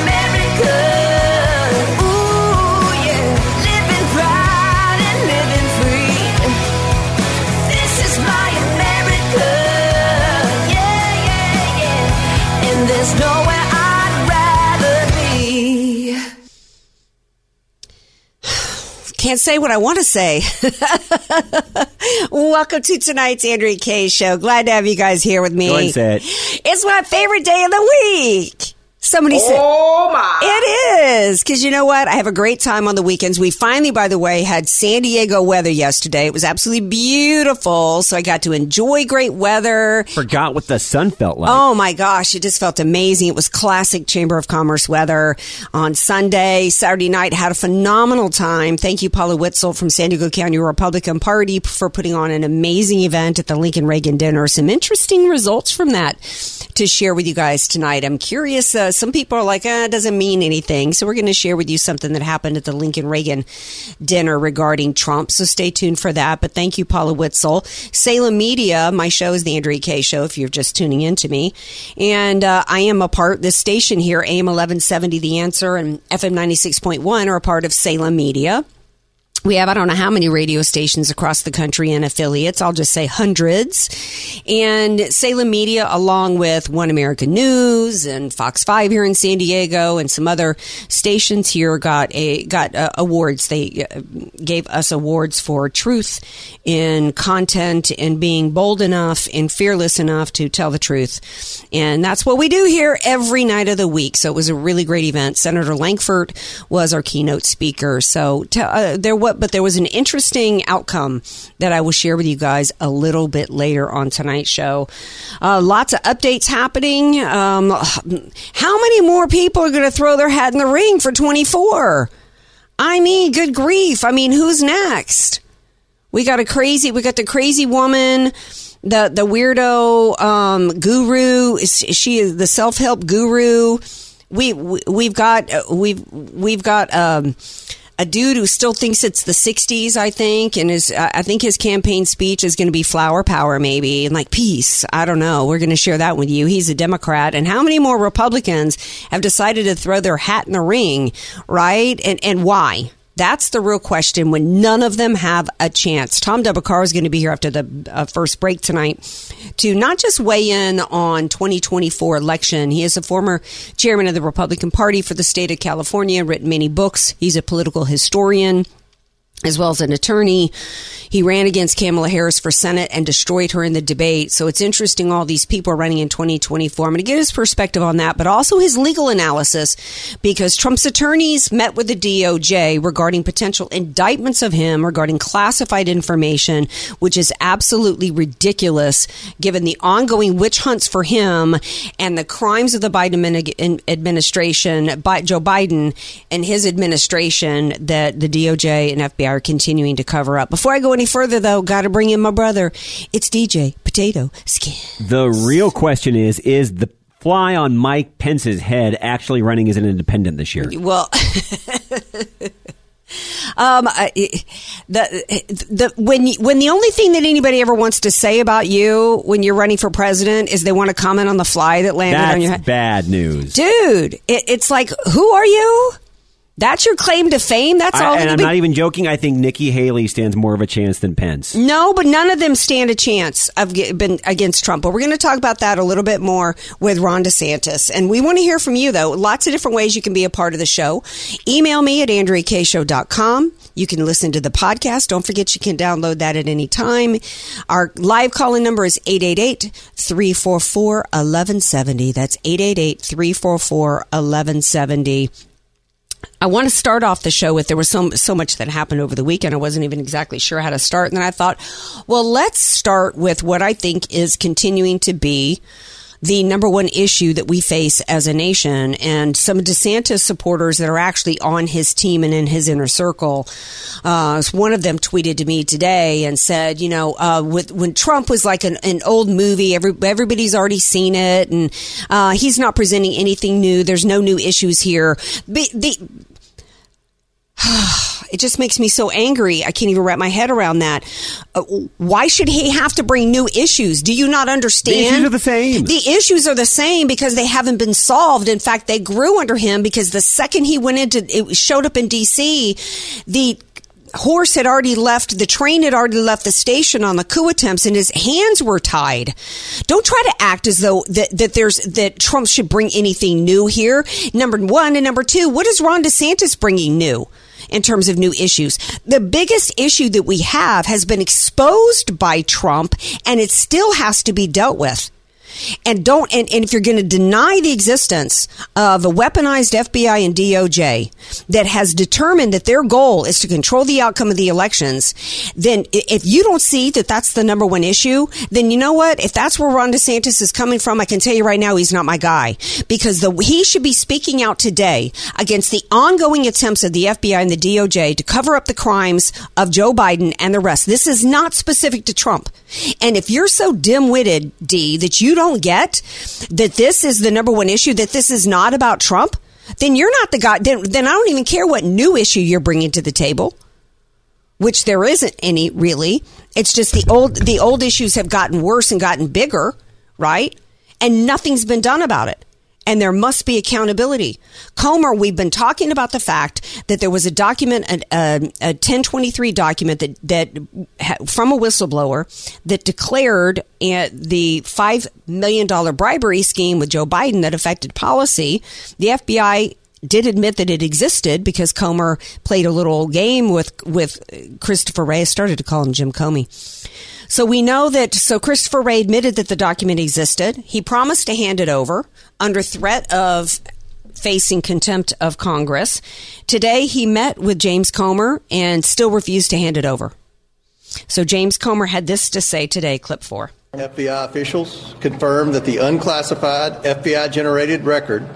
America. Ooh, yeah. Living proud and living free. This is my America. There's nowhere I'd rather be. Can't say what I want to say. Welcome to tonight's Andrea Kaye Show. Glad to have you guys here with me. Go and say it. It's my favorite day of the week. Somebody said, "Oh my!" It is, because you know what? I have a great time on the weekends. We finally, by the way, had San Diego weather yesterday. It was absolutely beautiful, so I got to enjoy great weather. Forgot what the sun felt like. Oh my gosh, it just felt amazing. It was classic Chamber of Commerce weather on Sunday. Saturday night had a phenomenal time. Thank you, Paula Witzel from San Diego County Republican Party, for putting on an amazing event at the Lincoln Reagan dinner. Some interesting results from that to share with you guys tonight. I'm curious. Some people are like, it doesn't mean anything. So we're going to share with you something that happened at the Lincoln Reagan dinner regarding Trump. So stay tuned for that. But thank you, Paula Witzel. Salem Media, my show is the Andrea Kaye Show, if you're just tuning in to me. And I am a part, this station here, AM 1170, The Answer, and FM 96.1 are a part of Salem Media. We have, I don't know how many radio stations across the country and affiliates. I'll just say hundreds. And Salem Media, along with One America News and Fox 5 here in San Diego and some other stations here, got awards. They gave us awards for truth in content and being bold enough and fearless enough to tell the truth. And that's what we do here every night of the week. So it was a really great event. Senator Lankford was our keynote speaker. So But there was an interesting outcome that I will share with you guys a little bit later on tonight's show. Lots of updates happening. How many more people are going to throw their hat in the ring for 24? I mean, good grief. I mean, who's next? We got the crazy woman, the weirdo guru. She is the self-help guru. We've got a dude who still thinks it's the 60s, I think, and I think his campaign speech is going to be flower power, maybe, and like peace. I don't know. We're going to share that with you. He's a Democrat. And how many more Republicans have decided to throw their hat in the ring, right? And why? That's the real question, when none of them have a chance. Tom Del Beccaro is going to be here after the first break tonight to not just weigh in on 2024 election. He is a former chairman of the Republican Party for the state of California, written many books. He's a political historian as well as an attorney. He ran against Kamala Harris for Senate and destroyed her in the debate. So it's interesting, all these people are running in 2024. I'm going to get his perspective on that, but also his legal analysis, because Trump's attorneys met with the DOJ regarding potential indictments of him regarding classified information, which is absolutely ridiculous given the ongoing witch hunts for him and the crimes of the Biden administration, by Joe Biden and his administration, that the DOJ and FBI are continuing to cover up. Before I go any further, though, got to bring in my brother. It's DJ Potato Skin. The real question is the fly on Mike Pence's head actually running as an independent this year? Well, when the only thing that anybody ever wants to say about you when you're running for president is they want to comment on the fly that landed on your head. That's bad news. Dude, it's like, who are you? That's your claim to fame? That's all. And I'm not even joking. I think Nikki Haley stands more of a chance than Pence. No, but none of them stand a chance of against Trump. But we're going to talk about that a little bit more with Ron DeSantis. And we want to hear from you, though. Lots of different ways you can be a part of the show. Email me at AndreaKayShow.com. You can listen to the podcast. Don't forget you can download that at any time. Our live call-in number is 888-344-1170. That's 888-344-1170. I want to start off the show with, there was so much that happened over the weekend. I wasn't even exactly sure how to start. And then I thought, well, let's start with what I think is continuing to be the number one issue that we face as a nation. And some DeSantis supporters that are actually on his team and in his inner circle, one of them tweeted to me today and said, you know, when Trump was like an old movie, everybody's already seen it, and he's not presenting anything new. There's no new issues here. It just makes me so angry. I can't even wrap my head around that. Why should he have to bring new issues? Do you not understand? The issues are the same. The issues are the same because they haven't been solved. In fact, they grew under him because the second he went into, it showed up in D.C., the horse had already left, the train had already left the station on the coup attempts, and his hands were tied. Don't try to act as though that Trump should bring anything new here, number one. And number two, what is Ron DeSantis bringing new in terms of new issues? The biggest issue that we have has been exposed by Trump, and it still has to be dealt with. And if you're going to deny the existence of a weaponized FBI and DOJ that has determined that their goal is to control the outcome of the elections, then if you don't see that that's the number one issue, then you know what? If that's where Ron DeSantis is coming from, I can tell you right now, he's not my guy, because he should be speaking out today against the ongoing attempts of the FBI and the DOJ to cover up the crimes of Joe Biden and the rest. This is not specific to Trump. And if you're so dim-witted, D, that you don't get that this is the number one issue, that this is not about Trump, then you're not the guy. Then I don't even care what new issue you're bringing to the table, which there isn't any really. It's just the old issues have gotten worse and gotten bigger, right? And nothing's been done about it. And there must be accountability. Comer, we've been talking about the fact that there was a document, a 1023 document that from a whistleblower that declared the $5 million bribery scheme with Joe Biden that affected policy. The FBI did admit that it existed because Comer played a little game with Christopher Wray. I started to call him Jim Comey. So we know that, so Christopher Wray admitted that the document existed. He promised to hand it over under threat of facing contempt of Congress. Today, he met with James Comer and still refused to hand it over. So James Comer had this to say today, clip 4. FBI officials confirmed that the unclassified FBI-generated record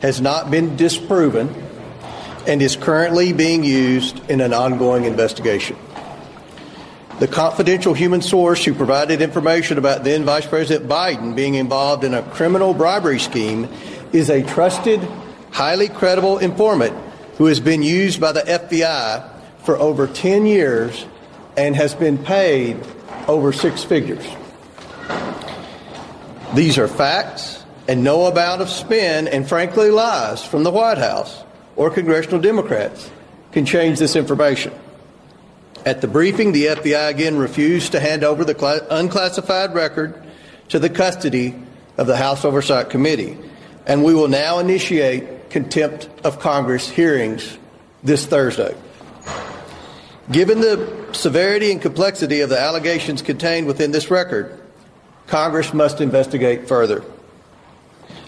has not been disproven and is currently being used in an ongoing investigation. The confidential human source who provided information about then Vice President Biden being involved in a criminal bribery scheme is a trusted, highly credible informant who has been used by the FBI for over 10 years and has been paid over six figures. These are facts, and no amount of spin and, frankly, lies from the White House or congressional Democrats can change this information. At the briefing, the FBI again refused to hand over the unclassified record to the custody of the House Oversight Committee, and we will now initiate contempt of Congress hearings this Thursday. Given the severity and complexity of the allegations contained within this record, Congress must investigate further.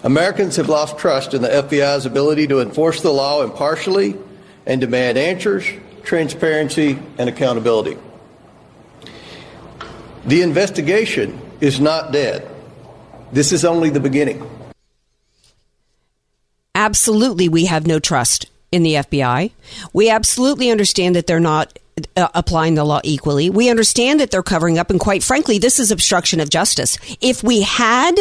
Americans have lost trust in the FBI's ability to enforce the law impartially and demand answers, transparency, and accountability. The investigation is not dead. This is only the beginning. Absolutely, we have no trust in the FBI. We absolutely understand that they're not applying the law equally. We understand that they're covering up, and quite frankly, this is obstruction of justice. If we had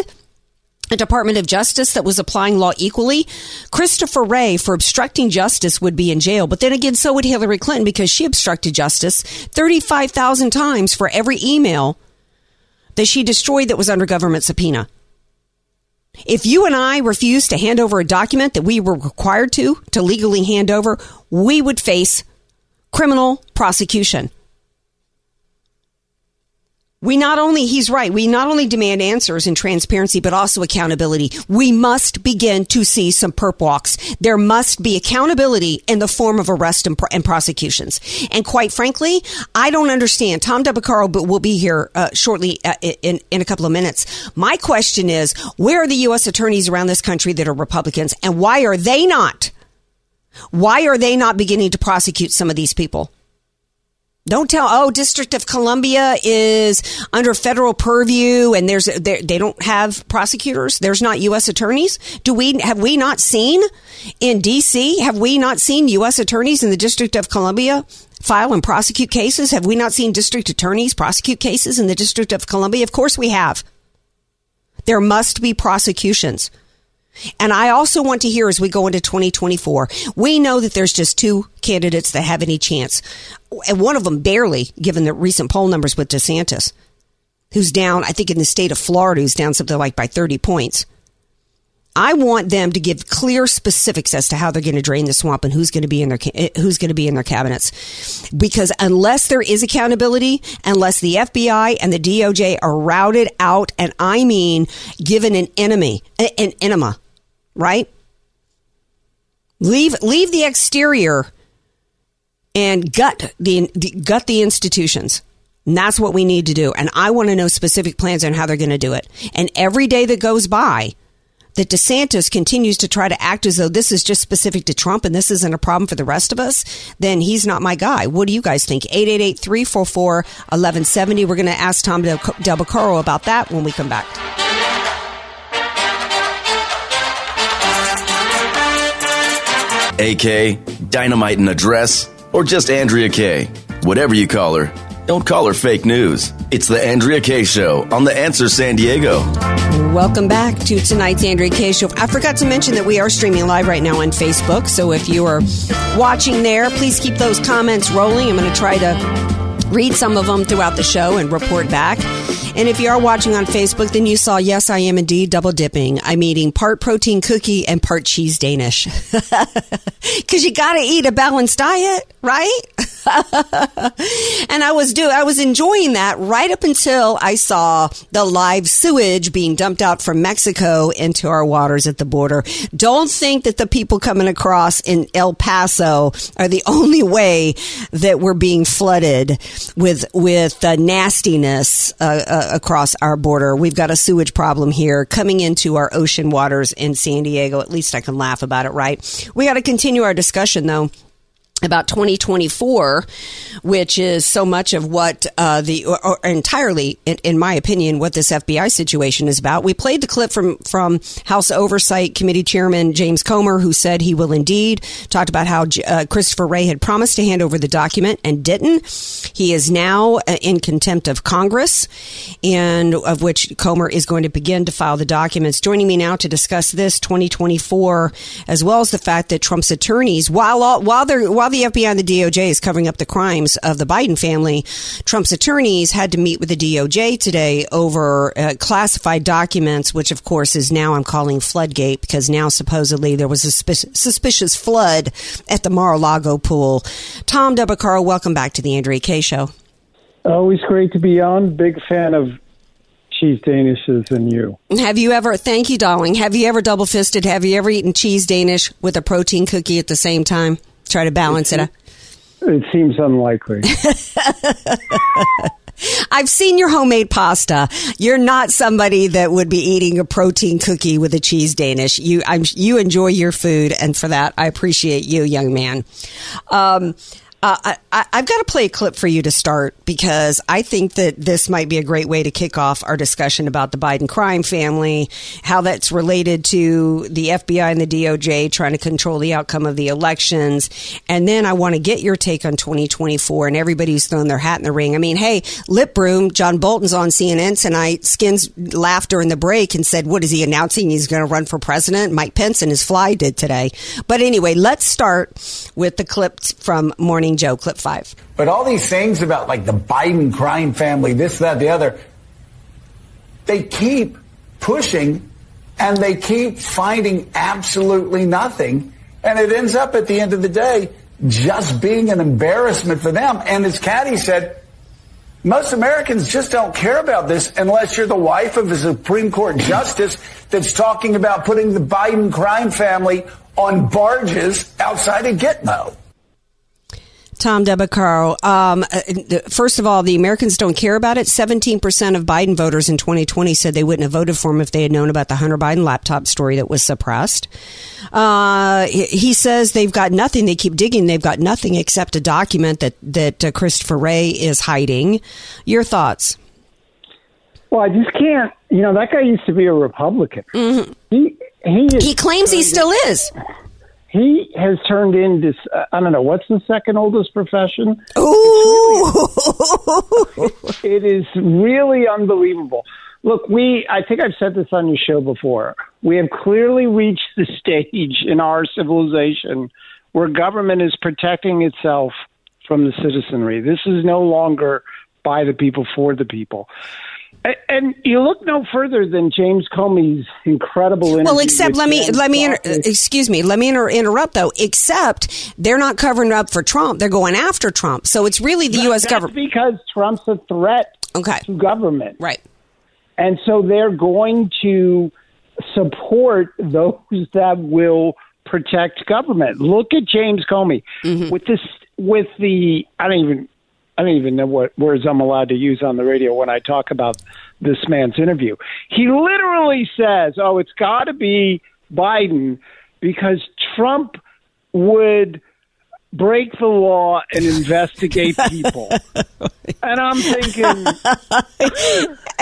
a Department of Justice that was applying law equally, Christopher Wray for obstructing justice would be in jail. But then again, so would Hillary Clinton, because she obstructed justice 35,000 times for every email that she destroyed that was under government subpoena. If you and I refused to hand over a document that we were required to legally hand over, we would face criminal prosecution. We not only demand answers and transparency, but also accountability. We must begin to see some perp walks. There must be accountability in the form of arrest and prosecutions. And quite frankly, I don't understand. Tom Del Beccaro will be here shortly in a couple of minutes. My question is, where are the U.S. attorneys around this country that are Republicans, and why are they not beginning to prosecute some of these people? Don't tell, District of Columbia is under federal purview and they don't have prosecutors. There's not U.S. attorneys. Have we not seen U.S. attorneys in the District of Columbia file and prosecute cases? Have we not seen district attorneys prosecute cases in the District of Columbia? Of course we have. There must be prosecutions. And I also want to hear, as we go into 2024, we know that there's just two candidates that have any chance. And one of them barely, given the recent poll numbers, with DeSantis, who's down, I think in the state of Florida, who's down something like by 30 points. I want them to give clear specifics as to how they're going to drain the swamp and who's going to be in their cabinets. Because unless there is accountability, unless the FBI and the DOJ are routed out, and I mean given an enema, right? Leave the exterior and gut the institutions. And that's what we need to do. And I want to know specific plans on how they're going to do it. And every day that goes by that DeSantis continues to try to act as though this is just specific to Trump and this isn't a problem for the rest of us, then he's not my guy. What do you guys think? 888-344-1170. We're going to ask Tom Del Beccaro about that when we come back. AK, dynamite in a dress, or just Andrea Kaye. Whatever you call her, don't call her fake news. It's the Andrea Kaye Show on The Answer San Diego. Welcome back to tonight's Andrea Kaye Show. I forgot to mention that we are streaming live right now on Facebook. So if you are watching there, please keep those comments rolling. I'm going to try to read some of them throughout the show and report back. And if you are watching on Facebook, then you saw, yes, I am indeed double dipping. I'm eating part protein cookie and part cheese Danish. Because you got to eat a balanced diet, right? And I was enjoying that right up until I saw the live sewage being dumped out from Mexico into our waters at the border. Don't think that the people coming across in El Paso are the only way that we're being flooded with nastiness across our border. We've got a sewage problem here coming into our ocean waters in San Diego. At least I can laugh about it, right? We got to continue our discussion, though, about 2024, which is so much of what entirely, in my opinion, what this FBI situation is about. We played the clip from House Oversight Committee Chairman James Comer, who said he will indeed, talked about how Christopher Wray had promised to hand over the document and didn't. He is now in contempt of Congress, and of which Comer is going to begin to file the documents. Joining me now to discuss this 2024, as well as the fact that Trump's attorneys, while the FBI and the DOJ is covering up the crimes of the Biden family, Trump's attorneys had to meet with the DOJ today over classified documents, which, of course, is now I'm calling floodgate, because now supposedly there was a suspicious flood at the Mar-a-Lago pool. Tom Del Beccaro, welcome back to the Andrea Kaye Show. Always great to be on. Big fan of cheese Danishes and you. Thank you, darling. Have you ever double-fisted? Have you ever eaten cheese Danish with a protein cookie at the same time? Try to balance it out. It seems unlikely. I've seen your homemade pasta. You're not somebody that would be eating a protein cookie with a cheese Danish. You enjoy your food, and for that, I appreciate you, young man. I've got to play a clip for you to start, because I think that this might be a great way to kick off our discussion about the Biden crime family, how that's related to the FBI and the DOJ trying to control the outcome of the elections. And then I want to get your take on 2024 and everybody who's thrown their hat in the ring. I mean, hey, Lip Broom, John Bolton's on CNN tonight. Skins laughed during the break and said, what is he announcing? He's going to run for president. Mike Pence and his fly did today. But anyway, let's start with the clip from Morning Joe, clip 5. But all these things about like the Biden crime family, this, that, the other, they keep pushing And they keep finding absolutely nothing. And it ends up at the end of the day just being an embarrassment for them. And as Katie said, most Americans just don't care about this unless you're the wife of a Supreme Court justice that's talking about putting the Biden crime family on barges outside of Gitmo. Tom Del Beccaro, first of all, the Americans don't care about it. 17% of Biden voters in 2020 said they wouldn't have voted for him if they had known about the Hunter Biden laptop story that was suppressed. He says they've got nothing. They keep digging. They've got nothing except a document that Christopher Wray is hiding. Your thoughts? Well, I just can't. You know, that guy used to be a Republican. Mm-hmm. He claims he still is. He has turned into, I don't know, what's the second oldest profession? Ooh! It is really unbelievable. Look, I think I've said this on your show before. We have clearly reached the stage in our civilization where government is protecting itself from the citizenry. This is no longer by the people, for the people. And you look no further than James Comey's incredible interview. Well, except let me interrupt though. Except they're not covering up for Trump; they're going after Trump. So it's really the U.S. government, because Trump's a threat to government, right? And so they're going to support those that will protect government. Look at James Comey with the I don't even know what words I'm allowed to use on the radio when I talk about this man's interview. He literally says, oh, it's got to be Biden because Trump would break the law and investigate people. And I'm thinking...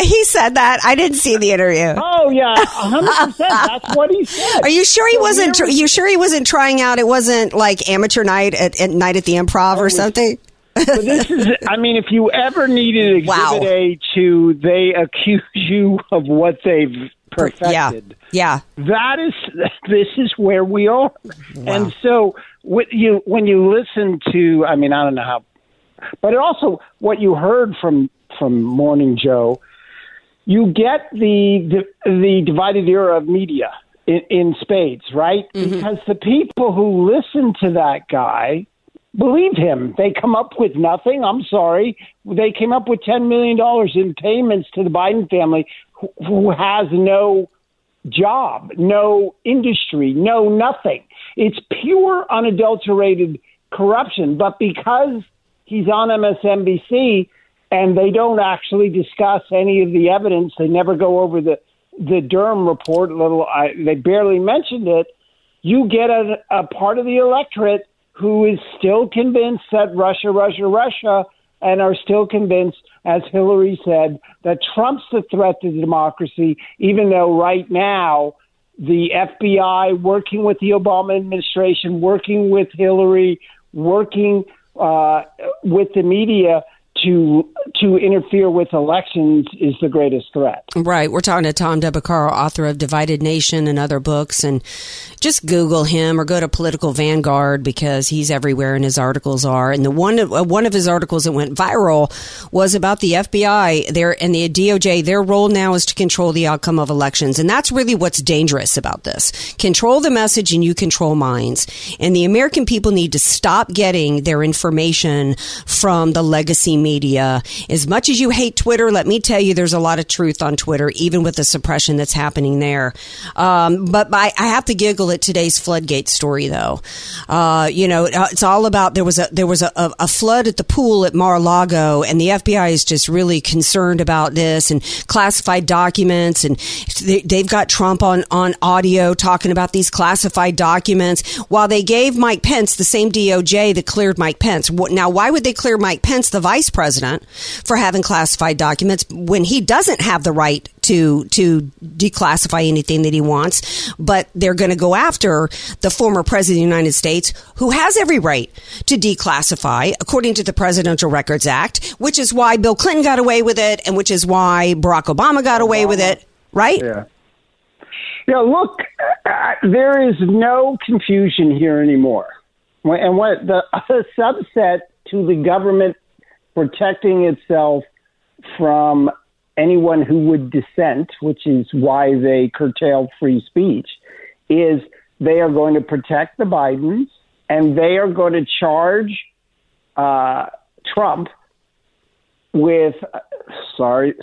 He said that. I didn't see the interview. Oh, yeah, 100%. That's what he said. Are you sure he wasn't trying out? It wasn't like amateur night at night at the Improv or something? So this is, I mean, if you ever needed Exhibit A to they accuse you of what they've perfected, this is where we are. Wow. And so when you listen to, I mean, I don't know how, but it also what you heard from Morning Joe, you get the divided era of media in spades, right? Mm-hmm. Because the people who listen to that guy believe him. They come up with nothing. I'm sorry. They came up with $10 million in payments to the Biden family who has no job, no industry, no nothing. It's pure unadulterated corruption. But because he's on MSNBC and they don't actually discuss any of the evidence, they never go over the Durham report. They barely mentioned it. You get a part of the electorate who is still convinced that Russia, and are still convinced, as Hillary said, that Trump's the threat to democracy, even though right now the FBI, working with the Obama administration, working with Hillary, working with the media to interfere with elections is the greatest threat. Right. We're talking to Tom Del Beccaro, author of Divided Nation and other books. And just Google him or go to Political Vanguard because he's everywhere and his articles are. And the one of his articles that went viral was about the FBI there and the DOJ. Their role now is to control the outcome of elections. And that's really what's dangerous about this. Control the message and you control minds. And the American people need to stop getting their information from the legacy media. As much as you hate Twitter, let me tell you, there's a lot of truth on Twitter, even with the suppression that's happening there. But I have to giggle at today's Floodgate story, though. It's all about there was a flood at the pool at Mar-a-Lago, and the FBI is just really concerned about this and classified documents, and they've got Trump on audio talking about these classified documents. While they gave Mike Pence, the same DOJ that cleared Mike Pence. Now, why would they clear Mike Pence, the vice president, for having classified documents when he doesn't have the right to declassify anything that he wants? But they're going to go after the former president of the United States, who has every right to declassify according to the Presidential Records Act, which is why Bill Clinton got away with it and which is why Barack Obama got away with it. Right? Yeah. Yeah, look, there is no confusion here anymore. And what the subset to the government protecting itself from anyone who would dissent, which is why they curtail free speech, is they are going to protect the Bidens and they are going to charge Trump with, sorry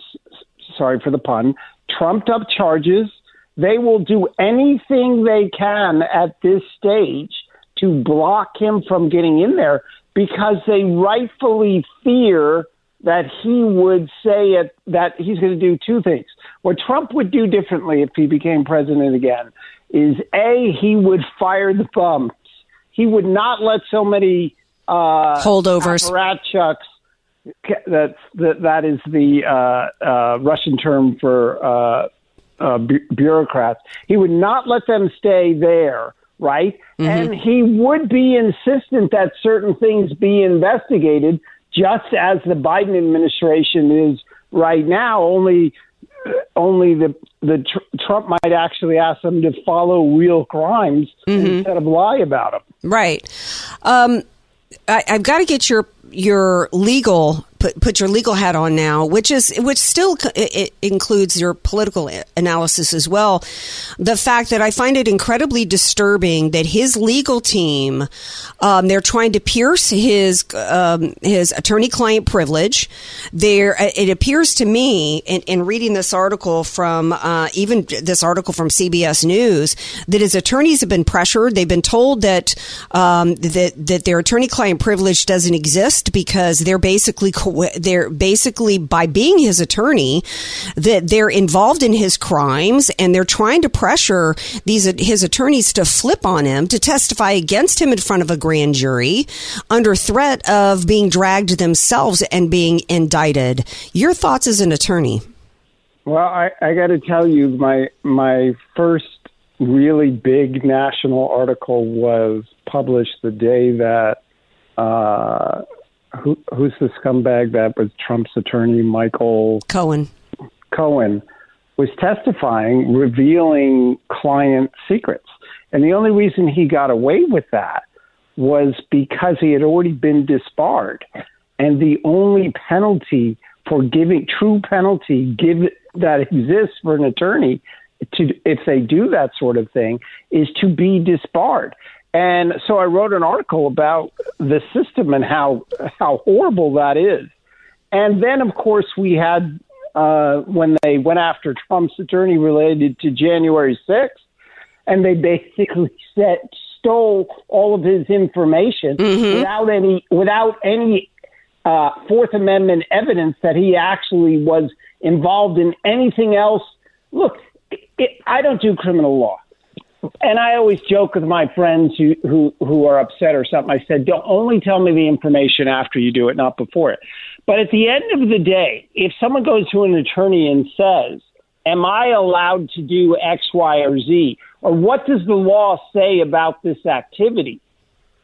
for the pun, trumped up charges. They will do anything they can at this stage to block him from getting in there because they rightfully fear that he would say it, that he's going to do two things. What Trump would do differently if he became president again is, A, he would fire the bums. He would not let so many holdovers, apparatchiks, that is the Russian term for bureaucrats. He would not let them stay there, right? Mm-hmm. And he would be insistent that certain things be investigated, just as the Biden administration is right now. Only Trump might actually ask them to follow real crimes mm-hmm. instead of lie about them. Right. I've got to get your legal put your legal hat on now, which still it includes your political analysis as well. The fact that I find it incredibly disturbing that his legal team, they're trying to pierce his attorney-client privilege. It appears to me, in reading this article from CBS News, that his attorneys have been pressured. They've been told that that their attorney-client privilege doesn't exist because they're basically by being his attorney that they're involved in his crimes, and they're trying to pressure his attorneys to flip on him, to testify against him in front of a grand jury under threat of being dragged themselves and being indicted. Your thoughts as an attorney? Well, I got to tell you, my first really big national article was published the day that who's the scumbag that was Trump's attorney, Michael Cohen was testifying, revealing client secrets. And the only reason he got away with that was because he had already been disbarred. And the only penalty for that exists for an attorney if they do that sort of thing is to be disbarred. And so I wrote an article about the system and how horrible that is. And then, of course, we had when they went after Trump's attorney related to January 6th, and they basically stole all of his information mm-hmm. without any Fourth Amendment evidence that he actually was involved in anything else. Look, I don't do criminal law. And I always joke with my friends who are upset or something. I said, don't only tell me the information after you do it, not before it. But at the end of the day, if someone goes to an attorney and says, am I allowed to do X, Y, or Z? Or what does the law say about this activity?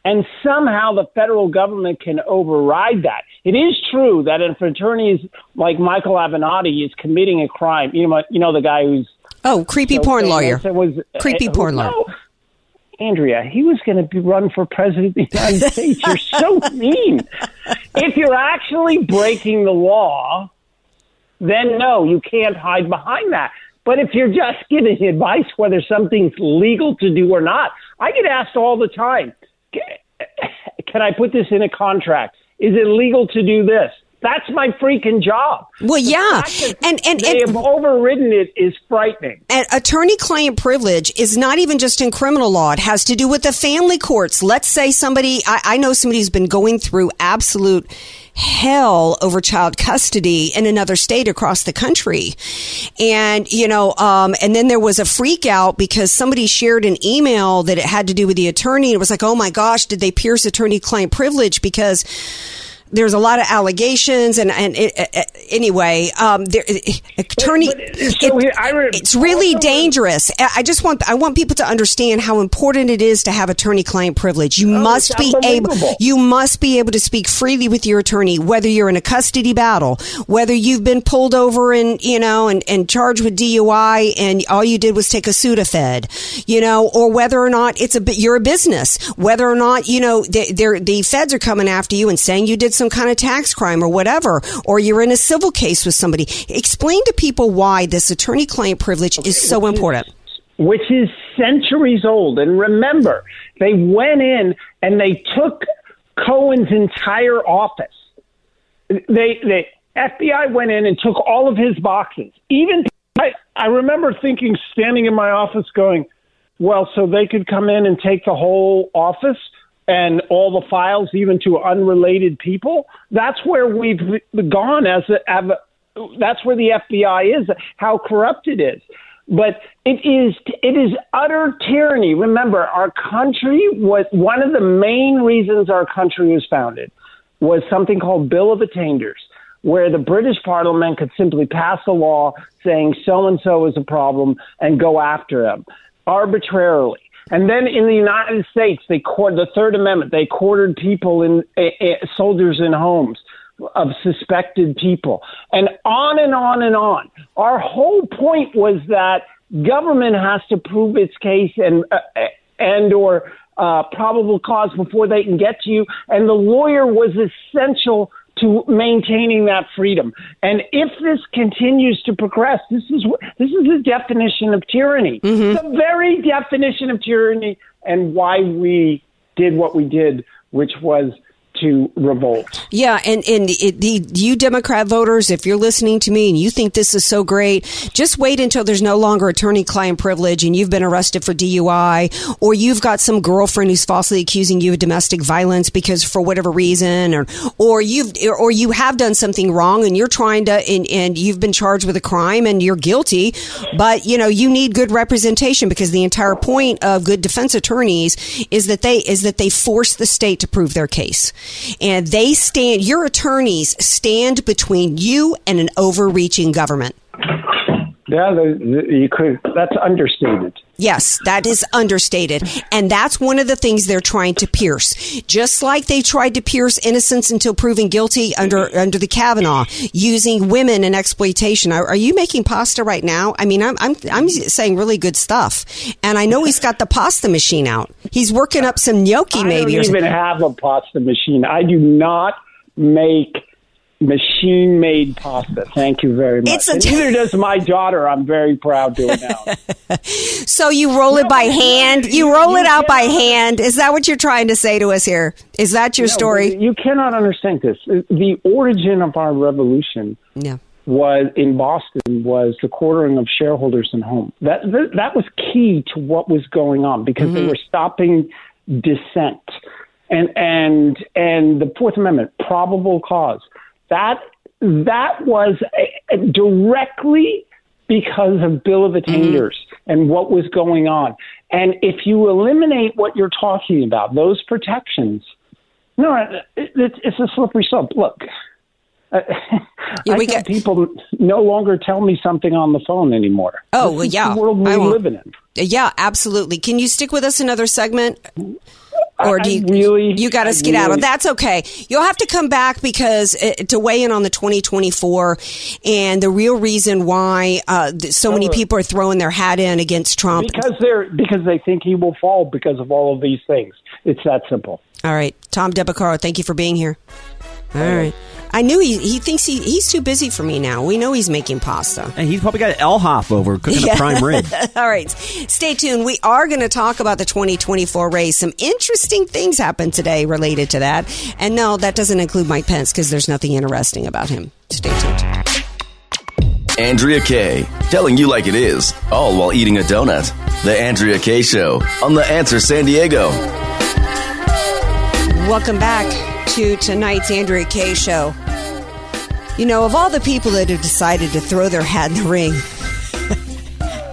And somehow the federal government can override that. It is true that if attorneys like Michael Avenatti is committing a crime, you know the guy who's creepy porn lawyer. Andrea, he was going to be run for president of the United States. You're so mean. If you're actually breaking the law, then no, you can't hide behind that. But if you're just giving advice whether something's legal to do or not, I get asked all the time, can I put this in a contract? Is it legal to do this? That's my freaking job. Well, yeah. And they have overridden it is frightening. And attorney-client privilege is not even just in criminal law. It has to do with the family courts. Let's say somebody, I know somebody who's been going through absolute hell over child custody in another state across the country. And, and then there was a freak out because somebody shared an email that it had to do with the attorney. It was like, oh my gosh, did they pierce attorney-client privilege? Because there's a lot of allegations, it's really dangerous. I want people to understand how important it is to have attorney-client privilege. You must be able to speak freely with your attorney, whether you're in a custody battle, whether you've been pulled over and charged with DUI, and all you did was take a Sudafed, or whether or not you're a business, whether or not the feds are coming after you and saying you did some kind of tax crime or whatever, or you're in a civil case with somebody. Explain to people why this attorney-client privilege is so important. Which is centuries old. And remember, they went in and they took Cohen's entire office. The FBI went in and took all of his boxes. Even I remember thinking, standing in my office going, well, so they could come in and take the whole office and all the files, even to unrelated people. That's where we've gone that's where the FBI is, how corrupt it is. But it is utter tyranny. Remember, our country was one of the main reasons our country was founded was something called Bill of Attainders, where the British Parliament could simply pass a law saying so-and-so is a problem and go after them arbitrarily. And then in the United States, the Third Amendment, they quartered people in soldiers in homes of suspected people, and on and on and on. Our whole point was that government has to prove its case and or probable cause before they can get to you, and the lawyer was essential to maintaining that freedom. And if this continues to progress, this is the definition of tyranny, the very definition of tyranny, and why we did what we did, which was to revolt. Yeah, and you Democrat voters, if you're listening to me and you think this is so great, just wait until there's no longer attorney-client privilege and you've been arrested for DUI, or you've got some girlfriend who's falsely accusing you of domestic violence because for whatever reason, or you have done something wrong and you're trying to and you've been charged with a crime and you're guilty, but you need good representation, because the entire point of good defense attorneys is that they force the state to prove their case. And your attorneys stand between you and an overreaching government. Yeah, that's understated. Yes, that is understated. And that's one of the things they're trying to pierce. Just like they tried to pierce innocence until proven guilty under the Kavanaugh, using women and exploitation. Are you making pasta right now? I mean, I'm saying really good stuff. And I know he's got the pasta machine out. He's working up some gnocchi maybe. I don't even have a pasta machine. I do not make machine-made pasta. Thank you very much. Neither does my daughter. I'm very proud to announce. So you roll it by hand? You roll it out by hand? Is that what you're trying to say to us here? Is that your story? You cannot understand this. The origin of our revolution was in Boston, was the quartering of shareholders in home. That was key to what was going on, because they were stopping dissent. And the Fourth Amendment, probable cause. That was directly because of Bill of Attainders and what was going on. And if you eliminate what you're talking about, those protections, it's a slippery slope. Look, people no longer tell me something on the phone anymore. Oh, well, yeah. This is the world we live in. Yeah, absolutely. Can you stick with us another segment? Or do you you got to skedaddle? That's okay. You'll have to come back because to weigh in on the 2024 and the real reason why so many people are throwing their hat in against Trump. Because they think he will fall because of all of these things. It's that simple. All right. Tom Del Beccaro, thank you for being here. All right. I knew he thinks he's too busy for me now. We know he's making pasta. And he's probably got an El Hoff over cooking a prime rib. All right. Stay tuned. We are going to talk about the 2024 race. Some interesting things happened today related to that. And no, that doesn't include Mike Pence, because there's nothing interesting about him. Stay tuned. Andrea Kaye, telling you like it is, all while eating a donut. The Andrea Kaye Show on The Answer San Diego. Welcome back to tonight's Andrea Kaye Show. Of all the people that have decided to throw their hat in the ring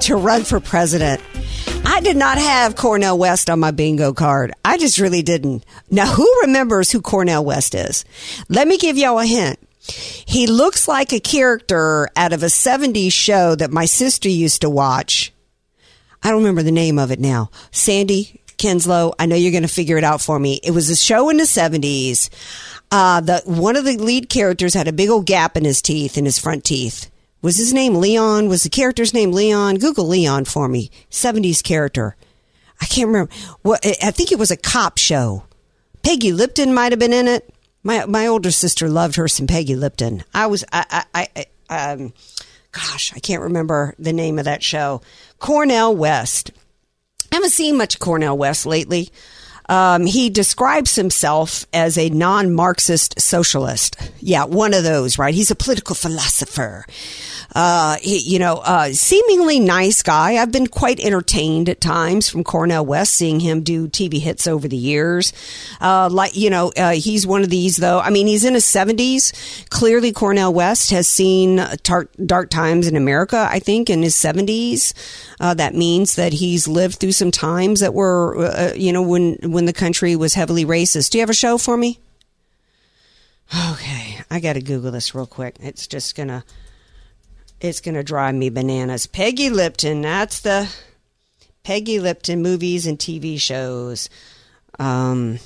to run for president, I did not have Cornel West on my bingo card. I just really didn't. Now, who remembers who Cornel West is? Let me give y'all a hint. He looks like a character out of a 70s show that my sister used to watch. I don't remember the name of it now. Sandy Kinslow, I know you're going to figure it out for me. It was a show in the 70s. One of the lead characters had a big old gap in his teeth, in his front teeth. Was his name Leon? Was the character's name Leon? Google Leon for me. 70s character. I can't remember. I think it was a cop show. Peggy Lipton might have been in it. My older sister loved her some Peggy Lipton. I can't remember the name of that show. Cornel West. I haven't seen much Cornel West lately. He describes himself as a non-Marxist socialist. Yeah, one of those, right? He's a political philosopher. Seemingly nice guy. I've been quite entertained at times from Cornel West, seeing him do TV hits over the years. He's one of these, though. I mean, he's in his 70s. Clearly, Cornel West has seen dark times in America, I think, in his 70s. That means that he's lived through some times that were, when the country was heavily racist. Do you have a show for me? Okay. I got to Google this real quick. It's just going to... It's going to drive me bananas. Peggy Lipton, that's the Peggy Lipton movies and TV shows. Mod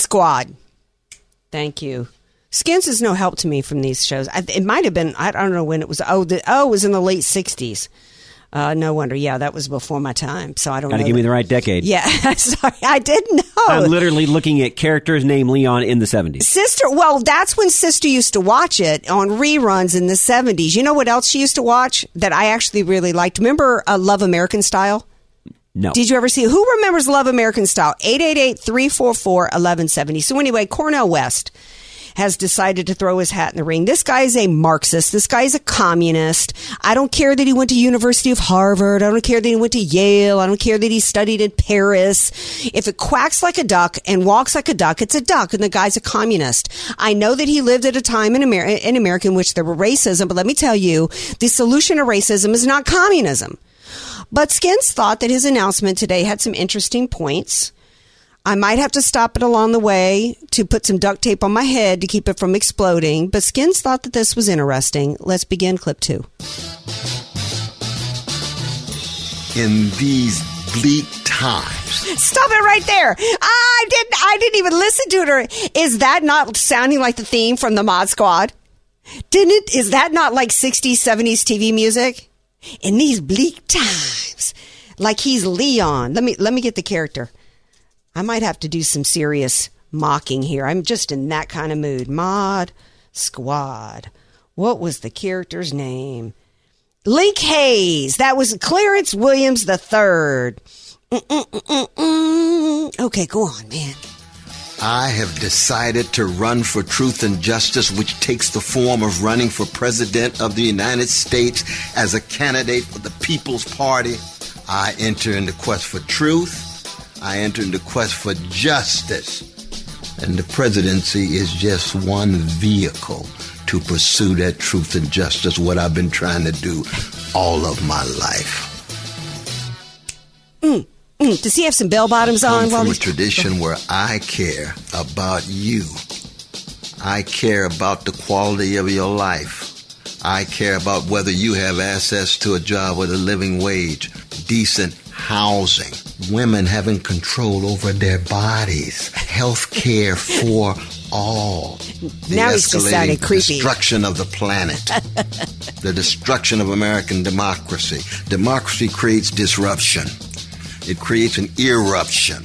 Squad. Thank you. Skins is no help to me from these shows. It might have been, I don't know when it was. It was in the late 60s. No wonder. Yeah, that was before my time. So I don't know. Got to give me the right decade. Yeah. Sorry, I didn't know. I'm literally looking at characters named Leon in the 70s. Sister. Well, that's when Sister used to watch it on reruns in the 70s. You know what else she used to watch that I actually really liked? Remember Love American Style? No. Did you ever see? Who remembers Love American Style? 888-344-1170. So anyway, Cornel West has decided to throw his hat in the ring. This guy is a Marxist. This guy is a communist. I don't care that he went to University of Harvard. I don't care that he went to Yale. I don't care that he studied in Paris. If it quacks like a duck and walks like a duck, it's a duck, and the guy's a communist. I know that he lived at a time in America in which there were racism, but let me tell you, the solution to racism is not communism. But Skins thought that his announcement today had some interesting points. I might have to stop it along the way to put some duct tape on my head to keep it from exploding, but Skins thought that this was interesting. Let's begin clip 2. In these bleak times. Stop it right there. I didn't even listen to it. Or is that not sounding like the theme from the Mod Squad? Is that not like 60s, 70s TV music? In these bleak times. Like he's Leon. Let me get the character. I might have to do some serious mocking here. I'm just in that kind of mood. Mod Squad. What was the character's name? Link Hayes. That was Clarence Williams III. Okay, go on, man. I have decided to run for truth and justice, which takes the form of running for president of the United States as a candidate for the People's Party. I enter in the quest for truth. I enter in the quest for justice, and the presidency is just one vehicle to pursue that truth and justice, what I've been trying to do all of my life. Does he have some bell-bottoms on? I'm from a tradition where I care about you. I care about the quality of your life. I care about whether you have access to a job with a living wage, decent housing, women having control over their bodies, health care for all, the now escalating destruction of the planet, the destruction of American democracy. Democracy creates disruption. It creates an eruption.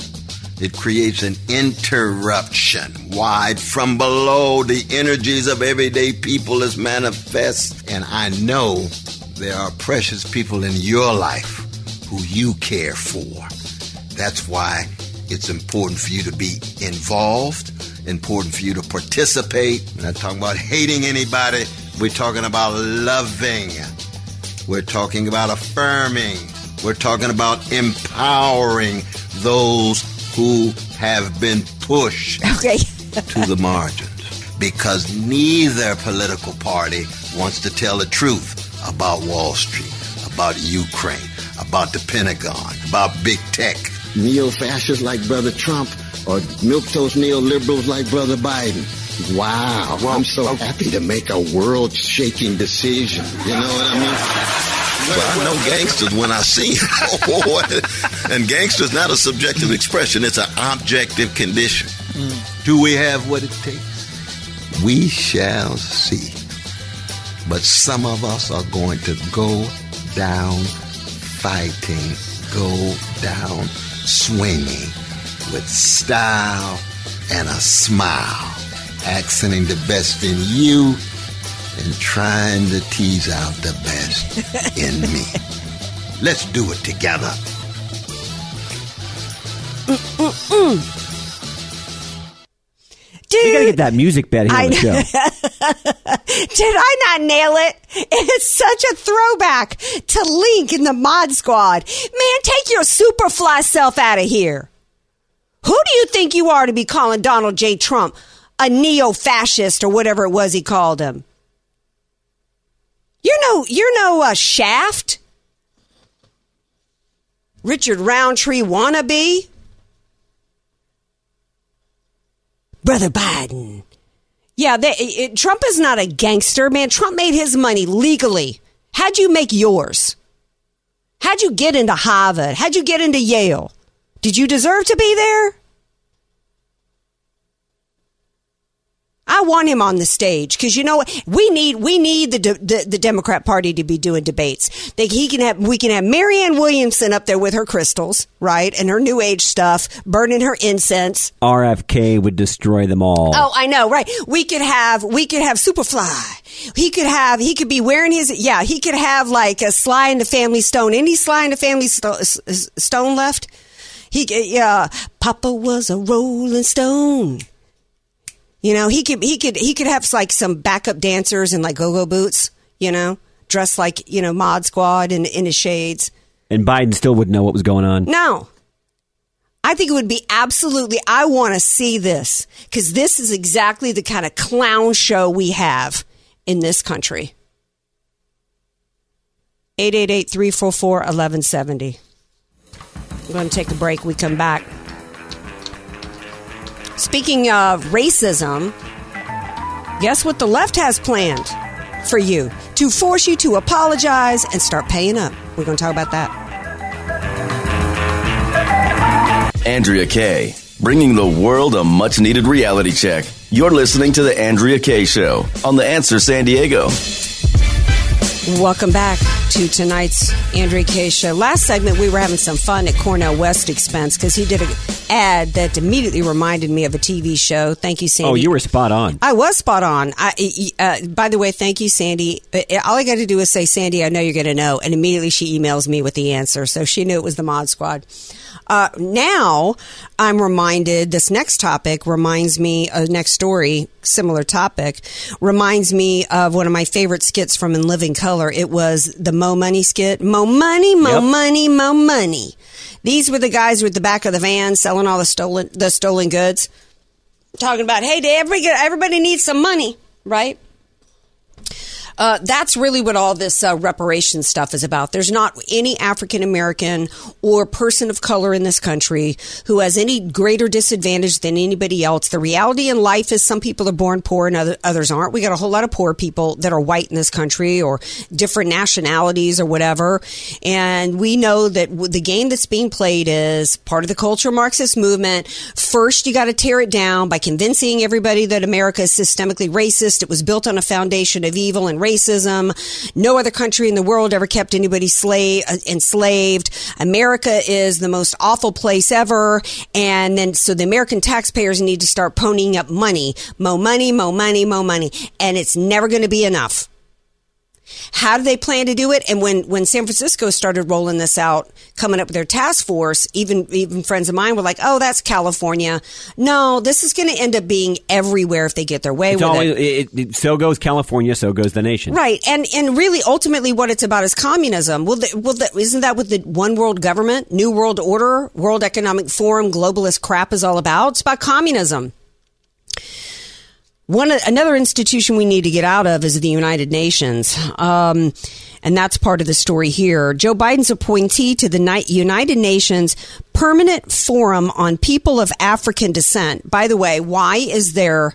It creates an interruption wide from below. The energies of everyday people is manifest, and I know there are precious people in your life who you care for. That's why it's important for you to be involved, important for you to participate. We're not talking about hating anybody. We're talking about loving. We're talking about affirming. We're talking about empowering those who have been pushed to the margins. Because neither political party wants to tell the truth about Wall Street, about Ukraine, about the Pentagon, about big tech. Neo-fascists like Brother Trump or milquetoast neoliberals like Brother Biden. Wow, I'm so happy to make a world-shaking decision. You know what I mean? Well, I know gangsters when I see them. And gangsters not a subjective expression. It's an objective condition. Do we have what it takes? We shall see. But some of us are going to go down fighting, go down swinging, with style and a smile, accenting the best in you and trying to tease out the best in me. Let's do it together. Dude, we gotta get that music bed here on the show. Did I not nail it? It's such a throwback to Link in the Mod Squad. Man, take your superfly self out of here. Who do you think you are to be calling Donald J. Trump a neo-fascist or whatever it was he called him? You're no Shaft. Richard Roundtree wannabe. Brother Biden. Yeah, Trump is not a gangster, man. Trump made his money legally. How'd you make yours? How'd you get into Harvard? How'd you get into Yale? Did you deserve to be there? I want him on the stage because you know what? We need the Democrat Party to be doing debates. We can have Marianne Williamson up there with her crystals, right, and her New Age stuff, burning her incense. RFK would destroy them all. Oh, I know, right? We could have Superfly. He could be wearing his He could have like a Sly and the Family Stone. Any Sly and the Family Stone left? Papa was a rolling stone. You know, he could have like some backup dancers and like go-go boots, you know, dressed like, you know, Mod Squad and in his shades. And Biden still wouldn't know what was going on. No. I think it would be absolutely, I want to see this because this is exactly the kind of clown show we have in this country. 888-344-1170. We're going to take a break. We come back. Speaking of racism, guess what the left has planned for you? To force you to apologize and start paying up. We're going to talk about that. Andrea Kaye, bringing the world a much-needed reality check. You're listening to The Andrea Kaye Show on The Answer San Diego. Welcome back to tonight's Andrea Kaye Show. Last segment, we were having some fun at Cornel West's expense because he did an ad that immediately reminded me of a TV show. Thank you, Sandy. Oh, you were spot on. I was spot on. By the way, thank you, Sandy. All I got to do is say, Sandy, I know you're going to know. And immediately she emails me with the answer. So she knew it was the Mod Squad. Now I'm reminded, this next topic reminds me, next story, similar topic, reminds me of one of my favorite skits from In Living Color. It was the Mo Money skit. Mo Money, Mo Yep. Money, Mo Money. These were the guys with the back of the van selling all the stolen goods. Talking about, hey, everybody needs some money, right? That's really what all this reparation stuff is about. There's not any African American or person of color in this country who has any greater disadvantage than anybody else. The reality in life is some people are born poor and others aren't. We got a whole lot of poor people that are white in this country or different nationalities or whatever. And we know that the game that's being played is part of the culture Marxist movement. First, you got to tear it down by convincing everybody that America is systemically racist. It was built on a foundation of evil and racism. No other country in the world ever kept anybody enslaved. America is the most awful place ever. And then, so the American taxpayers need to start ponying up money. Mo money, mo money, mo money. And it's never going to be enough. How do they plan to do it? And when San Francisco started rolling this out, coming up with their task force, even friends of mine were like, oh, that's California. No, this is going to end up being everywhere if they get their way with it. So goes California, so goes the nation. Right. And really, ultimately, what it's about is communism. Isn't that what the one world government, New World Order, World Economic Forum, globalist crap is all about? It's about communism. Another institution we need to get out of is the United Nations, and that's part of the story here. Joe Biden's appointee to the United Nations Permanent Forum on People of African Descent. By the way, why is the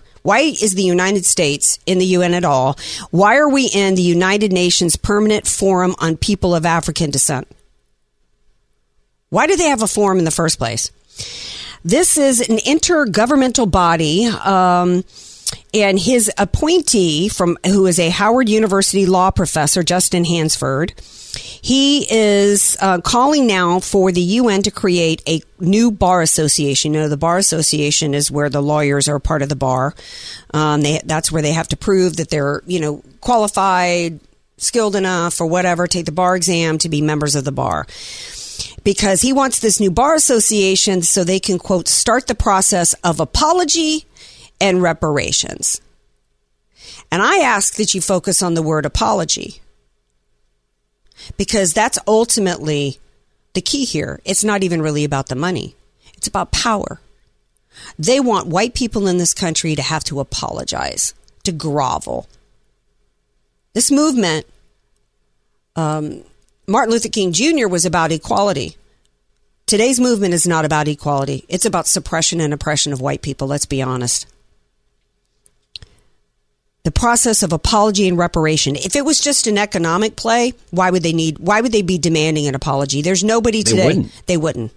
United States in the UN at all? Why are we in the United Nations Permanent Forum on People of African Descent? Why do they have a forum in the first place? This is an intergovernmental body. And his appointee, who is a Howard University law professor, Justin Hansford, He is calling now for the UN to create a new bar association. You know, the bar association is where the lawyers are part of the bar. That's where they have to prove that they're, you know, qualified, skilled enough or whatever, take the bar exam to be members of the bar. Because he wants this new bar association so they can, quote, start the process of apology and reparations. And I ask that you focus on the word apology, because that's ultimately the key here. It's not even really about the money. It's about power. They want white people in this country to have to apologize, to grovel. This movement, Martin Luther King Jr. was about equality. Today's movement is not about equality. It's about suppression and oppression of white people. Let's be honest. The process of apology and reparation. If it was just an economic play, why would they be demanding an apology? There's nobody today. They wouldn't.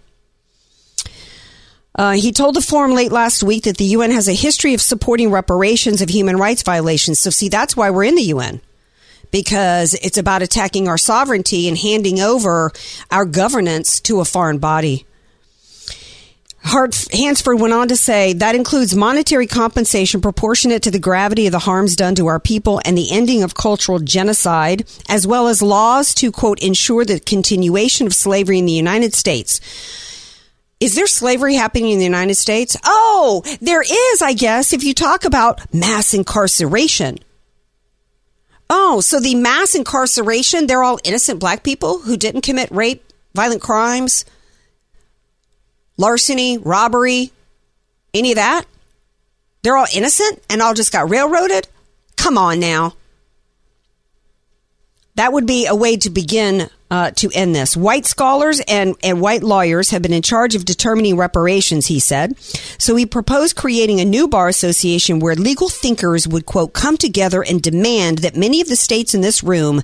He told the forum late last week that the UN has a history of supporting reparations of human rights violations. So see, that's why we're in the UN. Because it's about attacking our sovereignty and handing over our governance to a foreign body. Hansford went on to say that includes monetary compensation proportionate to the gravity of the harms done to our people and the ending of cultural genocide, as well as laws to, quote, ensure the continuation of slavery in the United States. Is there slavery happening in the United States? Oh, there is, I guess, if you talk about mass incarceration. Oh, so the mass incarceration, they're all innocent black people who didn't commit rape, violent crimes, larceny, robbery, any of that? They're all innocent and all just got railroaded? Come on now. That would be a way to begin to end this. White scholars and white lawyers have been in charge of determining reparations, he said. So he proposed creating a new bar association where legal thinkers would, quote, come together and demand that many of the states in this room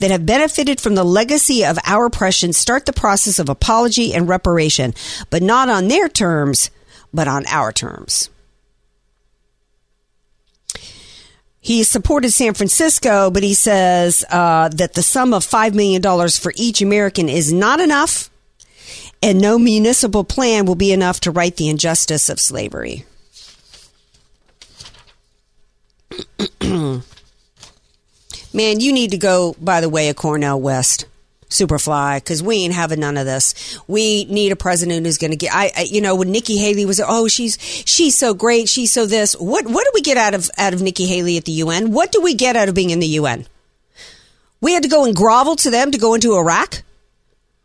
that have benefited from the legacy of our oppression start the process of apology and reparation, but not on their terms, but on our terms. He supported San Francisco, but he says that the sum of $5 million for each American is not enough, and no municipal plan will be enough to right the injustice of slavery. Man, you need to go by the way of Cornel West, Superfly, because we ain't having none of this. We need a president who's going to get. You know, when Nikki Haley was, oh, she's so great, she's so this. What do we get out of Nikki Haley at the UN? What do we get out of being in the UN? We had to go and grovel to them to go into Iraq.